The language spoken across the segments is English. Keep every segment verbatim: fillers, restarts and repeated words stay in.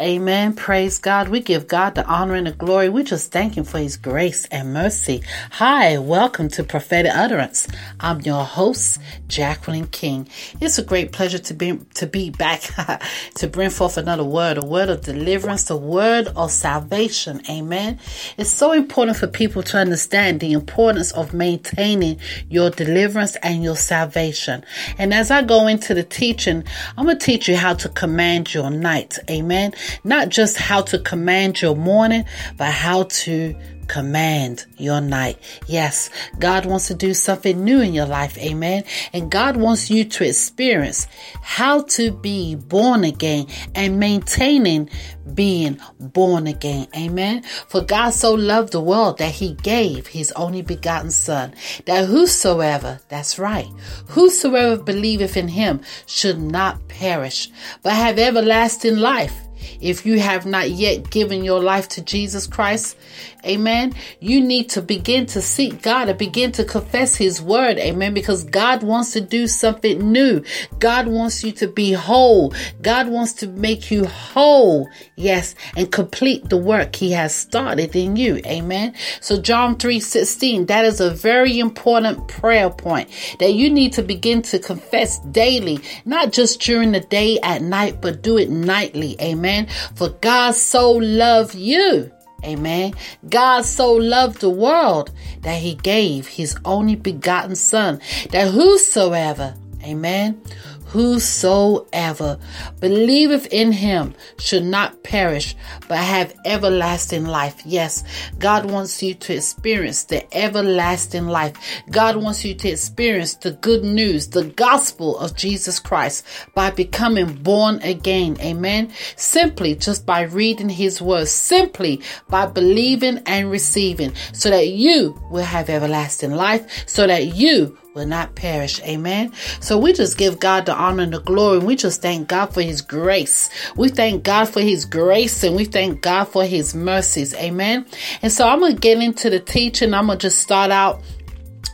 Amen. Praise God. We give God the honor and the glory. We just thank him for his grace and mercy. Hi, welcome to Prophetic Utterance. I'm your host, Jacqueline King. It's a great pleasure to be to be back to bring forth another word, a word of deliverance, the word of salvation. Amen. It's so important for people to understand the importance of maintaining your deliverance and your salvation. And as I go into the teaching, I'm going to teach you how to command your night. Amen. Not just how to command your morning, but how to command your night. Yes, God wants to do something new in your life. Amen. And God wants you to experience how to be born again and maintaining being born again. Amen. For God so loved the world that he gave his only begotten son, that whosoever, that's right, whosoever believeth in him should not perish, but have everlasting life. If you have not yet given your life to Jesus Christ, amen, you need to begin to seek God and begin to confess his word, amen, because God wants to do something new. God wants you to be whole. God wants to make you whole, yes, and complete the work he has started in you, amen. So John three sixteen, that is a very important prayer point that you need to begin to confess daily, not just during the day at night, but do it nightly, amen. For God so loved you, amen. God so loved the world that he gave his only begotten son, that whosoever, amen, whosoever believeth in him should not perish, but have everlasting life. Yes, God wants you to experience the everlasting life. God wants you to experience the good news, the gospel of Jesus Christ by becoming born again. Amen. Simply just by reading his words, simply by believing and receiving, so that you will have everlasting life, so that you will not perish. Amen. So we just give God the honor and the glory. We just thank God for his grace. We thank God for his grace and we thank God for his mercies. Amen. And so I'm going to get into the teaching. I'm going to just start out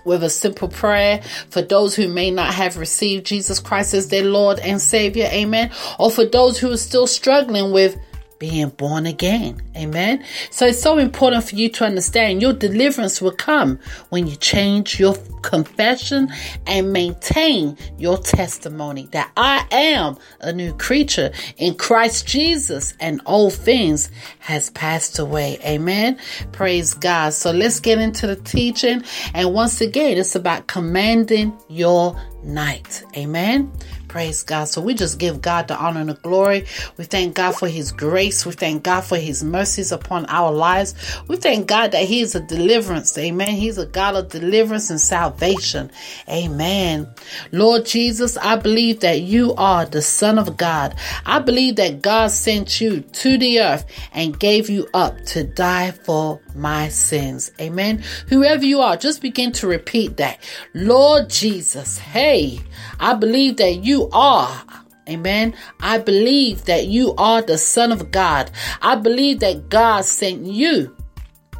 with a simple prayer for those who may not have received Jesus Christ as their Lord and Savior. Amen. Or for those who are still struggling with being born again. Amen. So it's so important for you to understand your deliverance will come when you change your confession and maintain your testimony that I am a new creature in Christ Jesus and old things has passed away. Amen. Praise God. So let's get into the teaching. And once again, it's about commanding your night. Amen. Praise God. So we just give God the honor and the glory. We thank God for his grace. We thank God for his mercies upon our lives. We thank God that he is a deliverance. Amen. He's a God of deliverance and salvation. Amen. Lord Jesus, I believe that you are the Son of God. I believe that God sent you to the earth and gave you up to die for my sins. Amen. Whoever you are, just begin to repeat that. Lord Jesus, hey, I believe that you are. Amen. I believe that you are the Son of God. I believe that God sent you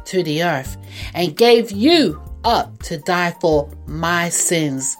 to the earth and gave you up to die for my sins.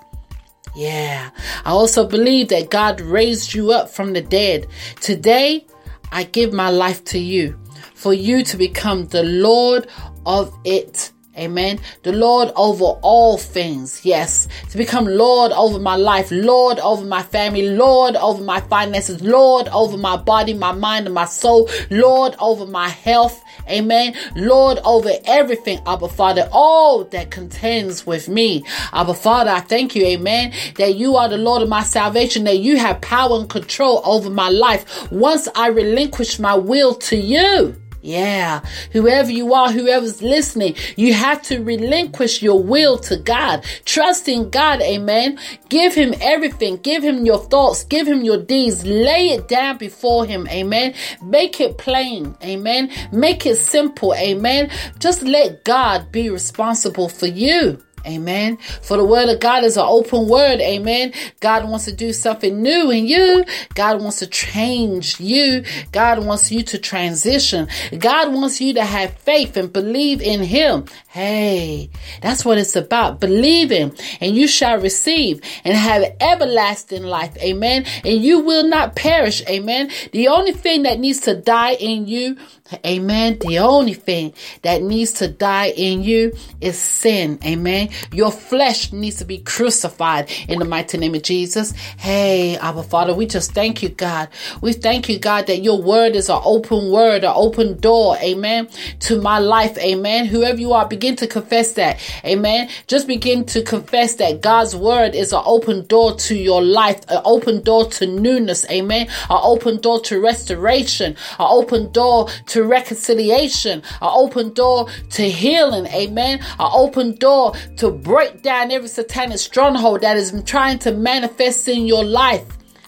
Yeah. I also believe that God raised you up from the dead. Today, I give my life to you for you to become the Lord of it. Amen. The Lord over all things. Yes. To become Lord over my life, Lord over my family, Lord over my finances, Lord over my body, my mind, and my soul, Lord over my health. Amen. Lord over everything, Abba Father, all that contends with me. Abba Father, I thank you, amen, that you are the Lord of my salvation, that you have power and control over my life. Once I relinquish my will to you, yeah, whoever you are, whoever's listening, you have to relinquish your will to God. Trust in God, amen. Give him everything. Give him your thoughts. Give him your deeds. Lay it down before him, amen. Make it plain, amen. Make it simple, amen. Just let God be responsible for you. Amen. For the word of God is an open word. Amen. God wants to do something new in you. God wants to change you. God wants you to transition. God wants you to have faith and believe in him. Hey, that's what it's about. Believing, and you shall receive and have everlasting life. Amen. And you will not perish. Amen. The only thing that needs to die in you, amen, the only thing that needs to die in you is sin. Amen. Your flesh needs to be crucified in the mighty name of Jesus. Hey, our Father, we just thank you, God. We thank you, God, that your word is an open word, an open door. Amen. To my life. Amen. Whoever you are, begin to confess that. Amen. Just begin to confess that God's word is an open door to your life, an open door to newness. Amen. An open door to restoration, an open door to To reconciliation, an open door to healing, amen, an open door to break down every satanic stronghold that is trying to manifest in your life.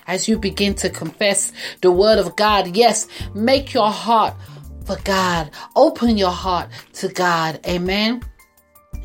As you begin to confess the word of God, yes, make your heart for God, open your heart to God, amen.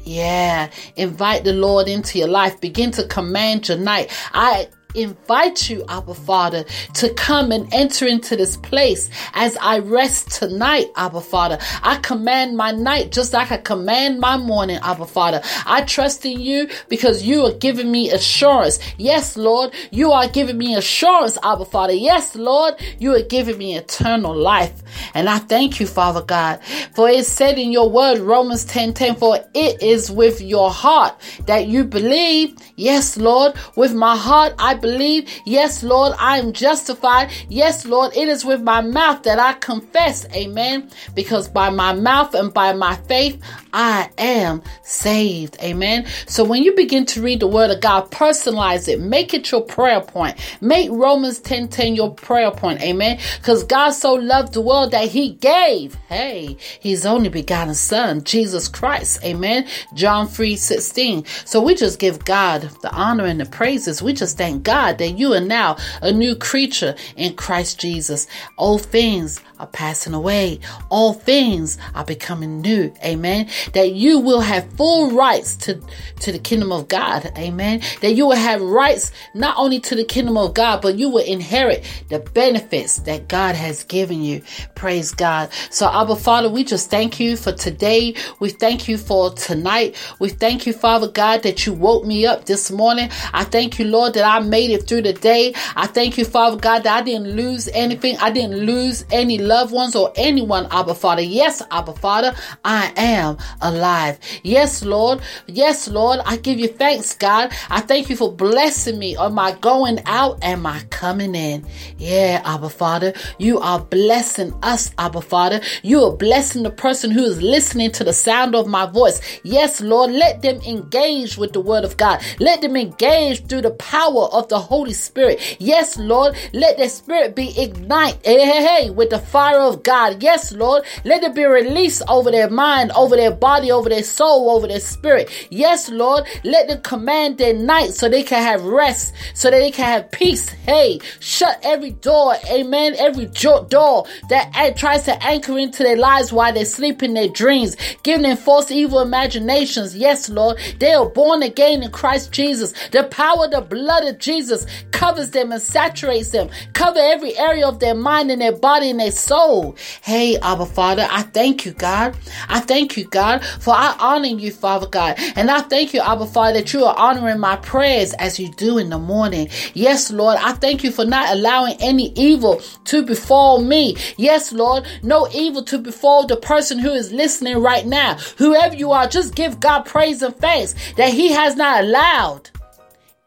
Yeah, invite the Lord into your life, begin to command your night. I invite you, Abba Father, to come and enter into this place as I rest tonight, Abba Father. I command my night just like I command my morning, Abba Father. I trust in you because you are giving me assurance. Yes, Lord, you are giving me assurance, Abba Father. Yes, Lord, you are giving me eternal life. And I thank you, Father God, for it said in your word, Romans ten ten, for it is with your heart that you believe. Yes, Lord, with my heart I believe. Yes, Lord, I am justified. Yes, Lord, it is with my mouth that I confess. Amen. Because by my mouth and by my faith, I am saved. Amen. So when you begin to read the word of God, personalize it. Make it your prayer point. Make Romans ten ten your prayer point. Amen. Because God so loved the world that he gave, hey, his only begotten son, Jesus Christ. Amen. John three sixteen. So we just give God the honor and the praises. We just thank God. God, that you are now a new creature in Christ Jesus. Old things are passing away. All things are becoming new. Amen. That you will have full rights to, to the kingdom of God. Amen. That you will have rights not only to the kingdom of God, but you will inherit the benefits that God has given you. Praise God. So, Abba Father, we just thank you for today. We thank you for tonight. We thank you, Father God, that you woke me up this morning. I thank you, Lord, that I made it through the day. I thank you, Father God, that I didn't lose anything. I didn't lose any loved ones or anyone, Abba Father. Yes, Abba Father, I am alive. Yes, Lord. Yes, Lord. I give you thanks, God. I thank you for blessing me on my going out and my coming in. Yeah, Abba Father, you are blessing us, Abba Father. You are blessing the person who is listening to the sound of my voice. Yes, Lord, let them engage with the word of God. Let them engage through the power of the Holy Spirit. Yes, Lord, let the Spirit be ignited hey, hey, hey, with the fire of God. Yes, Lord, let it be released over their mind, over their body, over their soul, over their spirit. Yes, Lord, let them command their night so they can have rest, so that they can have peace. Hey, shut every door, amen, every jo- door that tries to anchor into their lives while they sleep in their dreams, giving them false evil imaginations. Yes, Lord, they are born again in Christ Jesus. The power of the blood of Jesus covers them and saturates them. Cover every area of their mind and their body and their soul. Hey, Abba Father, I thank you, God. I thank you, God, for I honor you, Father God. And I thank you, Abba Father, that you are honoring my prayers as you do in the morning. Yes, Lord, I thank you for not allowing any evil to befall me. Yes, Lord, no evil to befall the person who is listening right now. Whoever you are, just give God praise and thanks that he has not allowed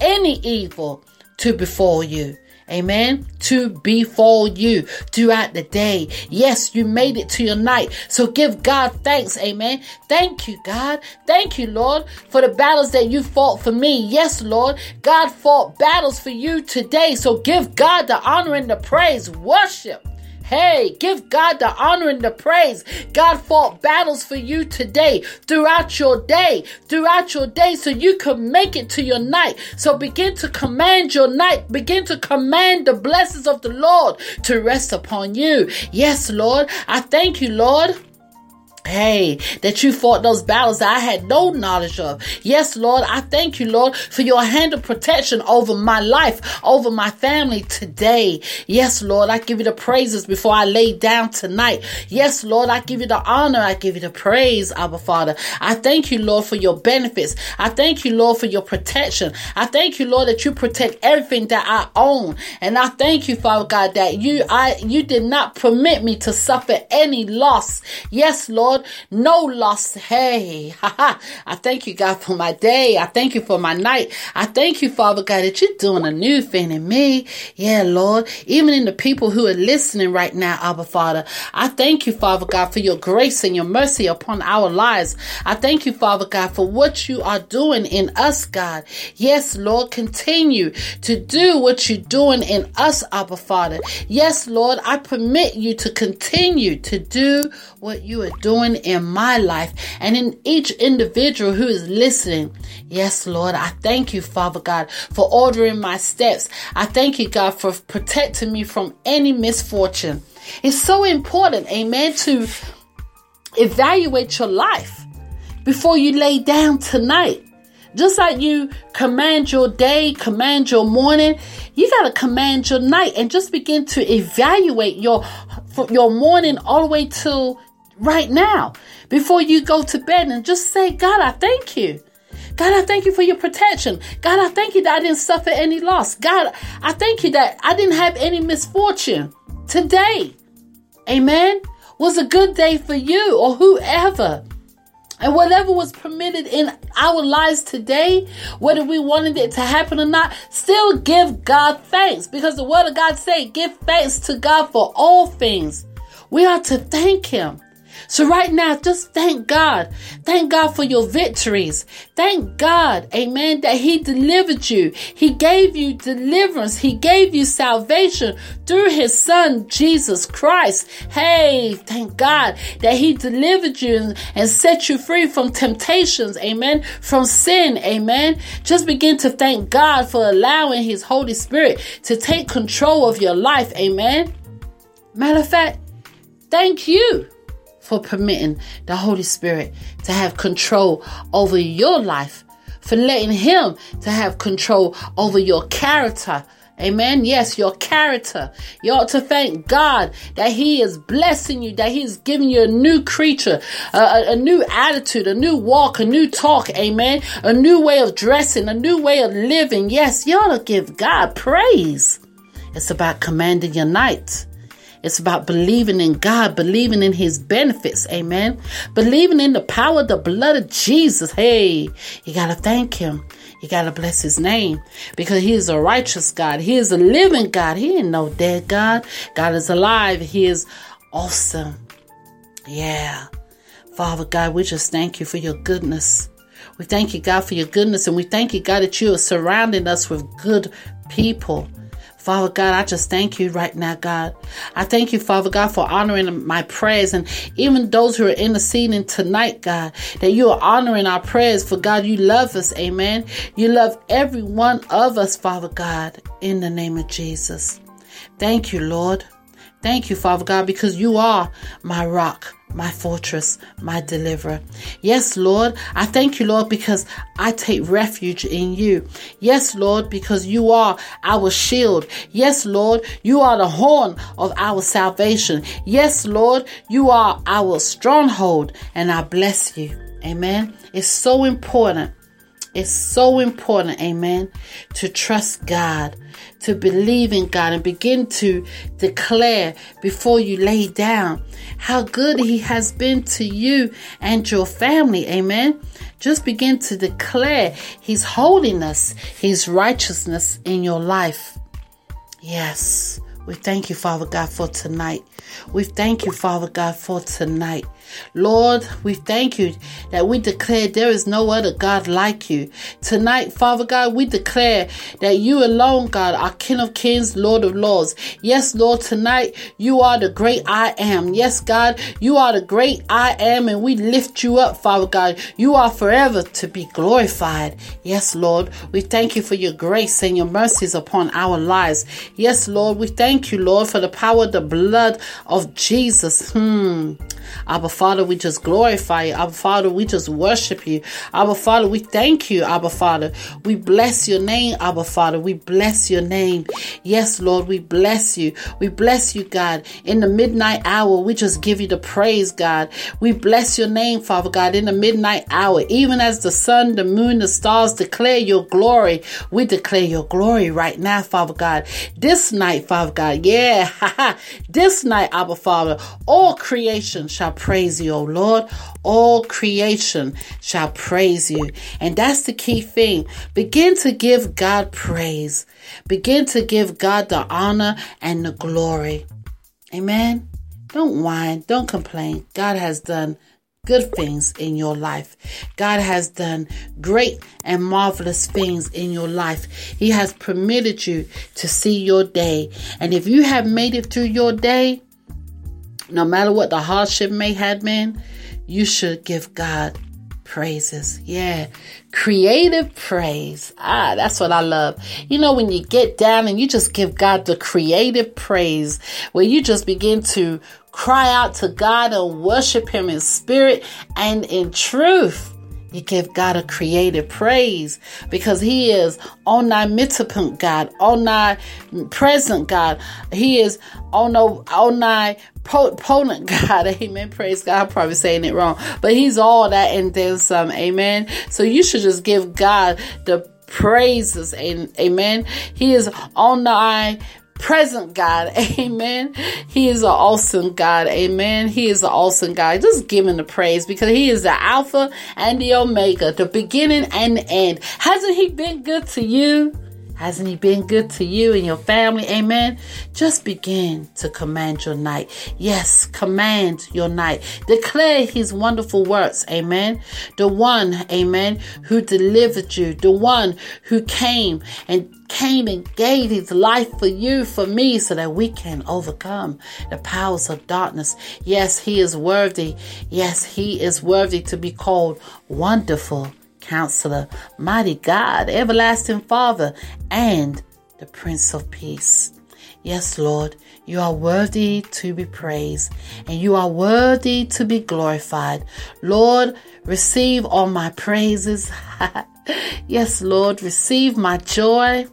any evil to befall you. Amen. To befall you throughout the day. Yes, you made it to your night. So give God thanks. Amen. Thank you, God. Thank you, Lord, for the battles that you fought for me. Yes, Lord. God fought battles for you today. So give God the honor and the praise. Worship. Hey, give God the honor and the praise. God fought battles for you today, throughout your day, throughout your day, so you can make it to your night. So begin to command your night. Begin to command the blessings of the Lord to rest upon you. Yes, Lord, I thank you, Lord. hey, that you fought those battles that I had no knowledge of. Yes, Lord, I thank you, Lord, for your hand of protection over my life, over my family today. Yes, Lord, I give you the praises before I lay down tonight. Yes, Lord, I give you the honor. I give you the praise, Abba Father. I thank you, Lord, for your benefits. I thank you, Lord, for your protection. I thank you, Lord, that you protect everything that I own. And I thank you, Father God, that you, I, you did not permit me to suffer any loss. Yes, Lord, no loss. Hey, haha. I thank you, God, for my day. I thank you for my night. I thank you, Father God, that you're doing a new thing in me. Yeah, Lord, even in the people who are listening right now, Abba Father, I thank you, Father God, for your grace and your mercy upon our lives. I thank you, Father God, for what you are doing in us, God. Yes, Lord, continue to do what you're doing in us, Abba Father. Yes, Lord, I permit you to continue to do what you are doing in my life and in each individual who is listening. Yes, Lord, I thank you, Father God, for ordering my steps. I thank you, God, for protecting me from any misfortune. It's so important, amen, to evaluate your life before you lay down tonight. Just like you command your day, command your morning, you got to command your night and just begin to evaluate your your morning all the way till right now before you go to bed and just say, God, I thank you. God, I thank you for your protection. God, I thank you that I didn't suffer any loss. God, I thank you that I didn't have any misfortune today. Amen. Was a good day for you or whoever. And whatever was permitted in our lives today, whether we wanted it to happen or not, still give God thanks. Because the word of God said, give thanks to God for all things. We are to thank him. So right now, just thank God. Thank God for your victories. Thank God, amen, that he delivered you. He gave you deliverance. He gave you salvation through his son, Jesus Christ. Hey, thank God that he delivered you and, and set you free from temptations, amen, from sin, amen. Just begin to thank God for allowing his Holy Spirit to take control of your life, amen. Matter of fact, thank you for permitting the Holy Spirit to have control over your life, for letting him to have control over your character. Amen. Yes, your character. You ought to thank God that he is blessing you, that he's giving you a new creature, a, a new attitude, a new walk, a new talk. Amen. A new way of dressing, a new way of living. Yes, you ought to give God praise. It's about commanding your night. It's about believing in God, believing in his benefits, amen. Believing in the power of the blood of Jesus. Hey, you got to thank him. You got to bless his name because he is a righteous God. He is a living God. He ain't no dead God. God is alive. He is awesome. Yeah. Father God, we just thank you for your goodness. We thank you, God, for your goodness. And we thank you, God, that you are surrounding us with good people. Father God, I just thank you right now, God. I thank you, Father God, for honoring my prayers and even those who are interceding tonight, God, that you are honoring our prayers. For God, you love us, amen. You love every one of us, Father God, in the name of Jesus. Thank you, Lord. Thank you, Father God, because you are my rock, my fortress, my deliverer. Yes, Lord, I thank you, Lord, because I take refuge in you. Yes, Lord, because you are our shield. Yes, Lord, you are the horn of our salvation. Yes, Lord, you are our stronghold, and I bless you. Amen. It's so important. It's so important, amen, to trust God, to believe in God, and begin to declare before you lay down how good he has been to you and your family, amen. Just begin to declare his holiness, his righteousness in your life. Yes. We thank you, Father God, for tonight. We thank you, Father God, for tonight. Lord, we thank you that we declare there is no other God like you. Tonight, Father God, we declare that you alone, God, are King of Kings, Lord of Lords. Yes, Lord, tonight you are the great I am. Yes, God, you are the great I am, and we lift you up, Father God. You are forever to be glorified. Yes, Lord, we thank you for your grace and your mercies upon our lives. Yes, Lord, we thank thank you, Lord, for the power of the blood of Jesus. Hmm. Abba Father, we just glorify you. Abba Father, we just worship you. Abba Father, we thank you. Abba Father, we bless your name. Abba Father, we bless your name. Yes, Lord, we bless you. We bless you, God. In the midnight hour, we just give you the praise, God. We bless your name, Father God, in the midnight hour. Even as the sun, the moon, the stars declare your glory, we declare your glory right now, Father God. This night, Father God, yeah, this night, Abba Father, all creation shall praise you, O Lord. All creation shall praise you. And that's the key thing. Begin to give God praise. Begin to give God the honor and the glory. Amen. Don't whine. Don't complain. God has done good things in your life. God has done great and marvelous things in your life. He has permitted you to see your day. And if you have made it through your day, no matter what the hardship may have been, you should give God praises. Yeah. Creative praise. Ah, that's what I love. You know, when you get down and you just give God the creative praise, where you just begin to cry out to God and worship him in spirit and in truth. You give God a creative praise because he is omnipotent God, omnipresent God. He is omnipotent God. Amen. Praise God. I'm probably saying it wrong, but he's all that and then some. Amen. So you should just give God the praises. And amen. He is omnipresent. Present God, amen. He is an awesome God, amen. He is an awesome God. Just give him the praise because he is the Alpha and the Omega, the beginning and the end. Hasn't he been good to you? Hasn't he been good to you and your family? Amen. Just begin to command your night. Yes, command your night. Declare his wonderful works. Amen. The one, amen, who delivered you. The one who came and came and gave his life for you, for me, so that we can overcome the powers of darkness. Yes, he is worthy. Yes, he is worthy to be called Wonderful Counselor, Mighty God, Everlasting Father, and the Prince of Peace. Yes, Lord, you are worthy to be praised and you are worthy to be glorified. Lord, receive all my praises. Yes, Lord, receive my joy.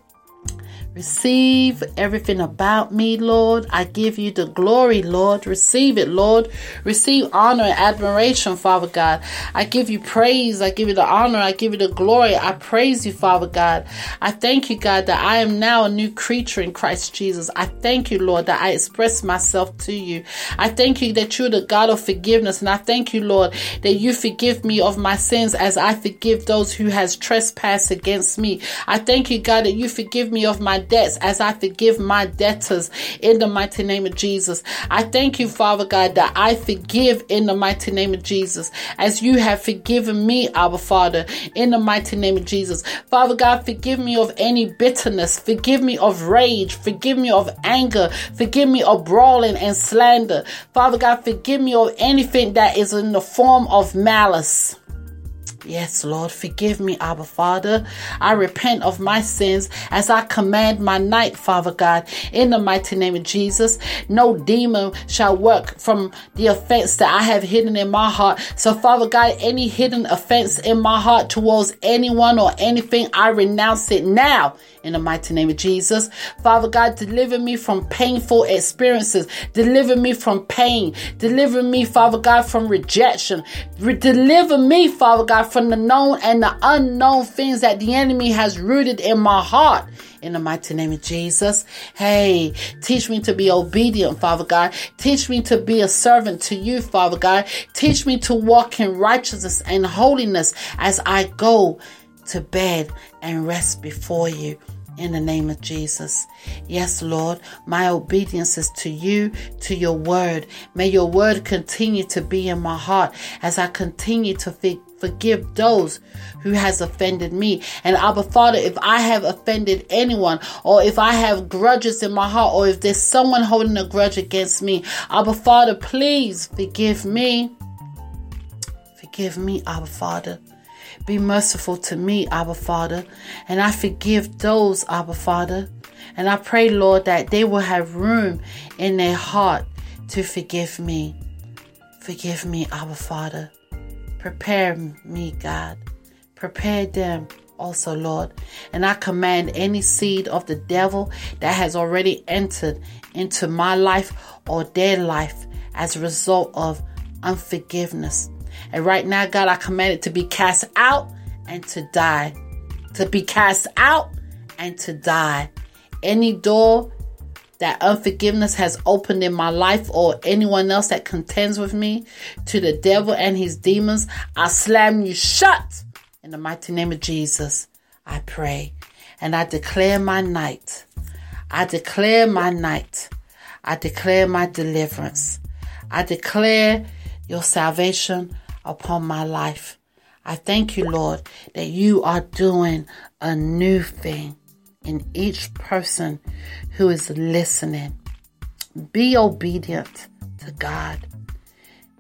Receive everything about me, Lord. I give you the glory, Lord. Receive it, Lord. Receive honor and admiration, Father God. I give you praise. I give you the honor. I give you the glory. I praise you, Father God. I thank you, God, that I am now a new creature in Christ Jesus. I thank you, Lord, that I express myself to you. I thank you that you're the God of forgiveness. And I thank you, Lord, that you forgive me of my sins as I forgive those who has trespassed against me. I thank you, God, that you forgive me of my debts as I forgive my debtors in the mighty name of Jesus. I thank you, Father God, that I forgive in the mighty name of Jesus as you have forgiven me, Abba Father, in the mighty name of Jesus. Father God, forgive me of any bitterness. Forgive me of rage. Forgive me of anger. Forgive me of brawling and slander. Father God, forgive me of anything that is in the form of malice. Yes, Lord, forgive me, Abba Father. I repent of my sins as I command my night, Father God, in the mighty name of Jesus. No demon shall work from the offense that I have hidden in my heart. So, Father God, any hidden offense in my heart towards anyone or anything, I renounce it now in the mighty name of Jesus. Father God, deliver me from painful experiences. Deliver me from pain. Deliver me, Father God, from rejection. Re- deliver me, Father God, from the known and the unknown things that the enemy has rooted in my heart. In the mighty name of Jesus. Hey, teach me to be obedient, Father God. Teach me to be a servant to you, Father God. Teach me to walk in righteousness and holiness as I go to bed and rest before you. In the name of Jesus. Yes, Lord, my obedience is to you, to your word. May your word continue to be in my heart as I continue to think. Forgive those who has offended me. And Abba Father, if I have offended anyone, or if I have grudges in my heart, or if there's someone holding a grudge against me, Abba Father, please forgive me. Forgive me, Abba Father. Be merciful to me, Abba Father. And I forgive those, Abba Father, And I pray, Lord, that they will have room in their heart to forgive me. Forgive me, Abba Father. Prepare me, God. Prepare them also, Lord. And I command any seed of the devil that has already entered into my life or their life as a result of unforgiveness. And right now, God, I command it to be cast out and to die. To be cast out and to die. Any door that unforgiveness has opened in my life or anyone else that contends with me, to the devil and his demons, I slam you shut in the mighty name of Jesus. I pray and I declare my night. I declare my night. I declare my deliverance. I declare your salvation upon my life. I thank you, Lord, that you are doing a new thing in each person who is listening. Be obedient to God.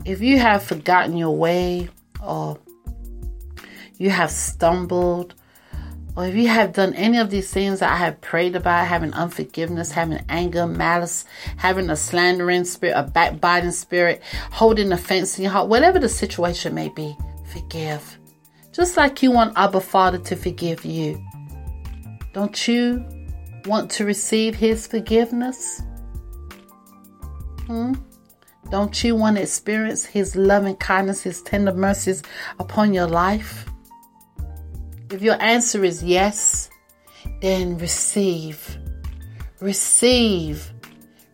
If you have forgotten your way, or you have stumbled, or if you have done any of these things that I have prayed about, having unforgiveness, having anger, malice, having a slandering spirit, a backbiting spirit, holding offense in your heart, whatever the situation may be, forgive. Just like you want Abba Father to forgive you. Don't you want to receive his forgiveness? Hmm? Don't you want to experience his loving kindness, his tender mercies upon your life? If your answer is yes, then receive, receive,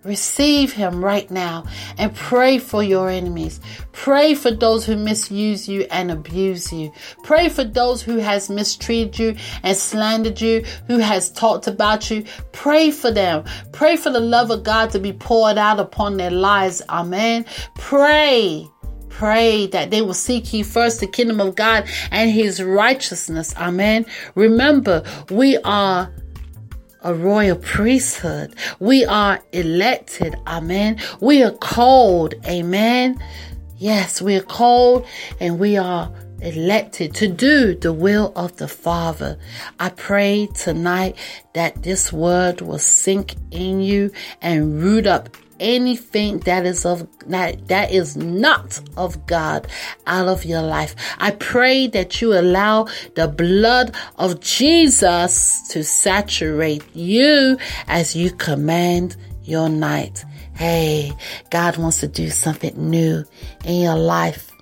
receive him right now, and pray for your enemies. Pray for those who misuse you and abuse you. Pray for those who has mistreated you and slandered you, who has talked about you. Pray for them. Pray for the love of God to be poured out upon their lives. Amen. Pray. Pray that they will seek ye first the kingdom of God and his righteousness. Amen. Remember, we are a royal priesthood. We are elected. Amen. We are called. Amen. Yes, we are called and we are elected to do the will of the Father. I pray tonight that this word will sink in you and root up anything that is of that, that is not of God out of your life. I pray that you allow the blood of Jesus to saturate you as you command your night. Hey, God wants to do something new in your life.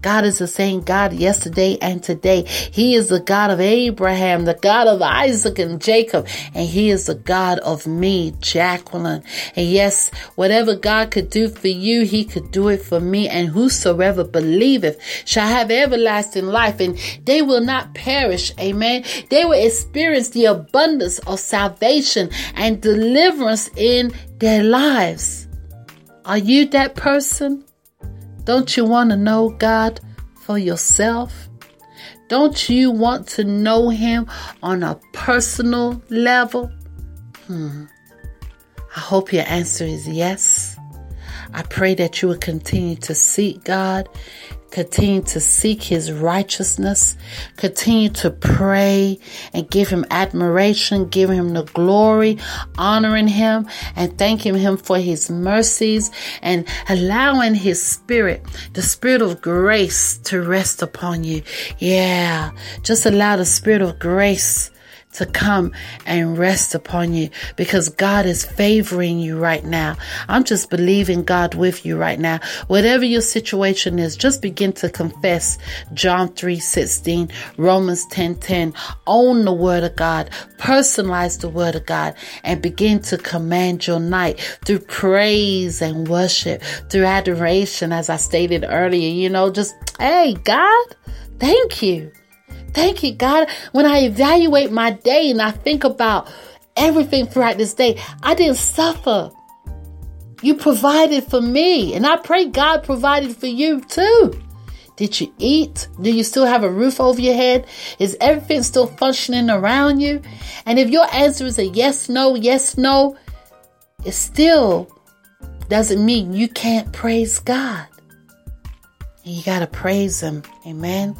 God is the same God yesterday and today. He is the God of Abraham, the God of Isaac and Jacob, and he is the God of me, Jacqueline. And yes, whatever God could do for you, he could do it for me. And whosoever believeth shall have everlasting life, and they will not perish. Amen. They will experience the abundance of salvation and deliverance in their lives. Are you that person? Don't you want to know God for yourself? Don't you want to know him on a personal level? Hmm. I hope your answer is yes. I pray that you will continue to seek God, continue to seek his righteousness, continue to pray and give him admiration, give him the glory, honoring him and thanking him for his mercies, and allowing his spirit, the spirit of grace, to rest upon you. Yeah, just allow the spirit of grace to come and rest upon you, because God is favoring you right now. I'm just believing God with you right now. Whatever your situation is, just begin to confess John three sixteen, Romans ten ten. Own the word of God, personalize the word of God, and begin to command your night through praise and worship, through adoration, as I stated earlier. You know, just, hey, God, thank you. Thank you, God. When I evaluate my day and I think about everything throughout this day, I didn't suffer. You provided for me, and I pray God provided for you too. Did you eat? Do you still have a roof over your head? Is everything still functioning around you? And if your answer is a yes, no, yes, no, it still doesn't mean you can't praise God. And you got to praise him. Amen.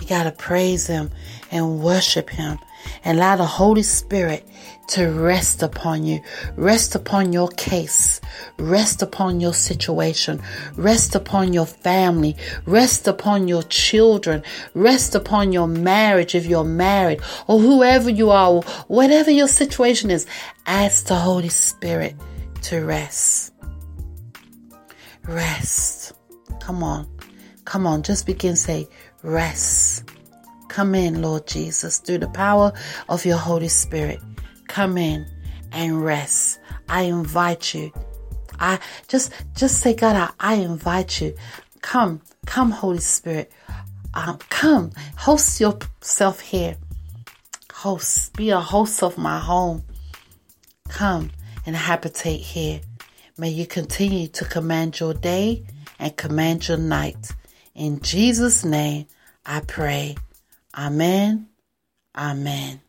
You got to praise him and worship him and allow the Holy Spirit to rest upon you, rest upon your case, rest upon your situation, rest upon your family, rest upon your children, rest upon your marriage if you're married, or whoever you are, whatever your situation is, ask the Holy Spirit to rest. Rest. Come on. Come on. Just begin to say, rest. Come in, Lord Jesus, through the power of your Holy Spirit. Come in and rest. I invite you. I just just say, God, I, I invite you. Come, come, Holy Spirit. Um, come, host yourself here. Host, be a host of my home. Come and habitate here. May you continue to command your day and command your night. In Jesus' name, I pray. Amen. Amen.